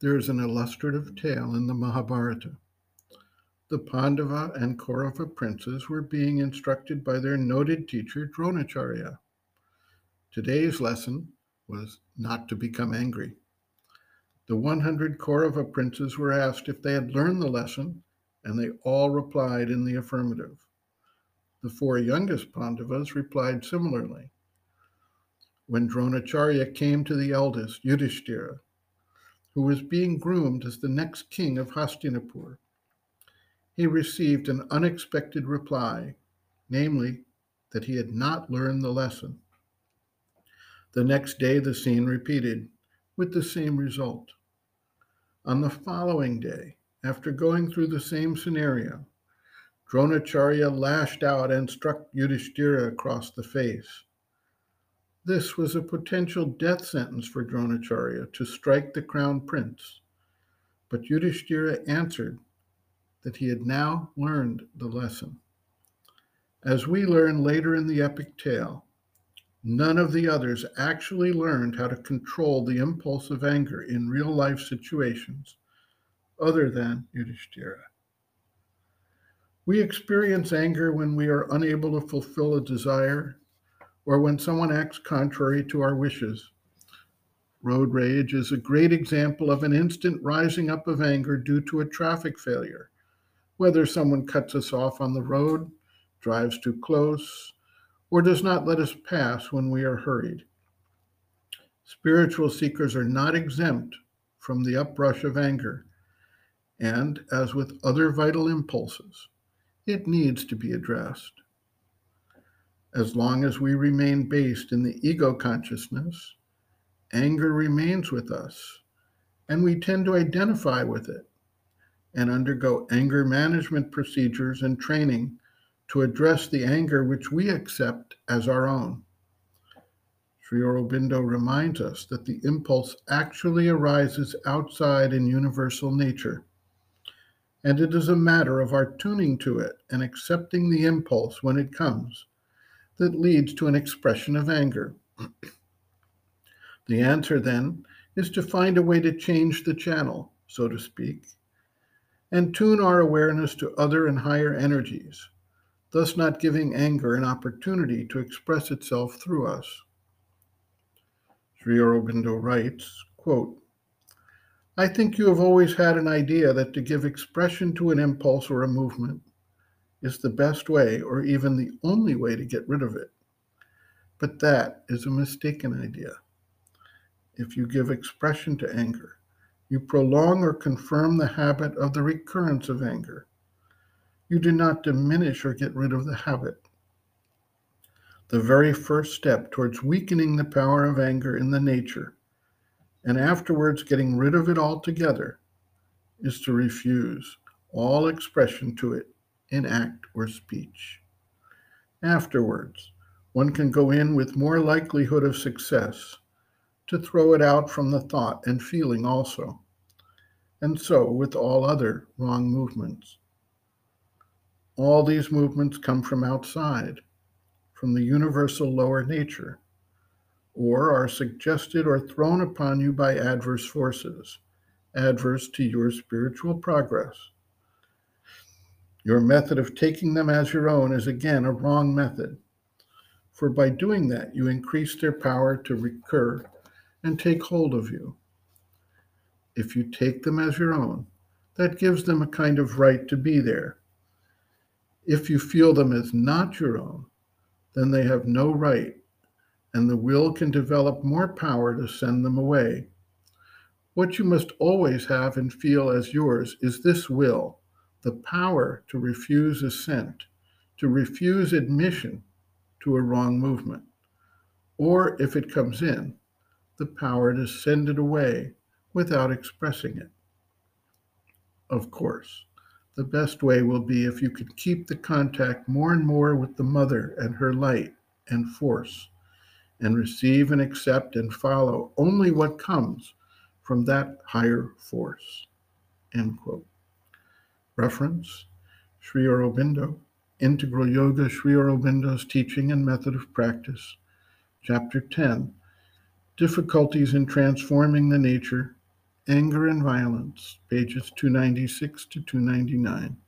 there is an illustrative tale in the Mahabharata. The Pandava and Kaurava princes were being instructed by their noted teacher Dronacharya. Today's lesson was not to become angry. The 100 Kaurava princes were asked if they had learned the lesson, and they all replied in the affirmative. The 4 youngest Pandavas replied similarly. When Dronacharya came to the eldest, Yudhishthira, who was being groomed as the next king of Hastinapur, he received an unexpected reply, namely, that he had not learned the lesson. The next day, the scene repeated, with the same result. On the following day, after going through the same scenario, Dronacharya lashed out and struck Yudhishthira across the face. This was a potential death sentence for Dronacharya to strike the crown prince, but Yudhishthira answered that he had now learned the lesson. As we learn later in the epic tale, none of the others actually learned how to control the impulse of anger in real-life situations other than Yudhishthira. We experience anger when we are unable to fulfill a desire or when someone acts contrary to our wishes. Road rage is a great example of an instant rising up of anger due to a traffic failure, whether someone cuts us off on the road, drives too close, or does not let us pass when we are hurried. Spiritual seekers are not exempt from the uprush of anger, and as with other vital impulses, it needs to be addressed. As long as we remain based in the ego consciousness, anger remains with us, and we tend to identify with it and undergo anger management procedures and training to address the anger which we accept as our own. Sri Aurobindo reminds us that the impulse actually arises outside in universal nature, and it is a matter of our tuning to it and accepting the impulse when it comes that leads to an expression of anger. The answer, then, is to find a way to change the channel, so to speak, and tune our awareness to other and higher energies, thus not giving anger an opportunity to express itself through us. Sri Aurobindo writes, quote, "I think you have always had an idea that to give expression to an impulse or a movement is the best way or even the only way to get rid of it. But that is a mistaken idea. If you give expression to anger, you prolong or confirm the habit of the recurrence of anger. You do not diminish or get rid of the habit. The very first step towards weakening the power of anger in the nature, and afterwards getting rid of it altogether, is to refuse all expression to it in act or speech. Afterwards, one can go in with more likelihood of success to throw it out from the thought and feeling also, and so with all other wrong movements. All these movements come from outside, from the universal lower nature, or are suggested or thrown upon you by adverse forces, adverse to your spiritual progress. Your method of taking them as your own is again a wrong method, for by doing that you increase their power to recur and take hold of you. If you take them as your own, that gives them a kind of right to be there. If you feel them as not your own, then they have no right, and the will can develop more power to send them away. What you must always have and feel as yours is this will, the power to refuse assent, to refuse admission to a wrong movement, or if it comes in, the power to send it away without expressing it. Of course, the best way will be if you could keep the contact more and more with the mother and her light and force, and receive and accept and follow only what comes from that higher force." End quote. Reference, Sri Aurobindo, Integral Yoga, Sri Aurobindo's Teaching and Method of Practice, Chapter 10, Difficulties in Transforming the Nature, Anger and Violence, pages 296 to 299.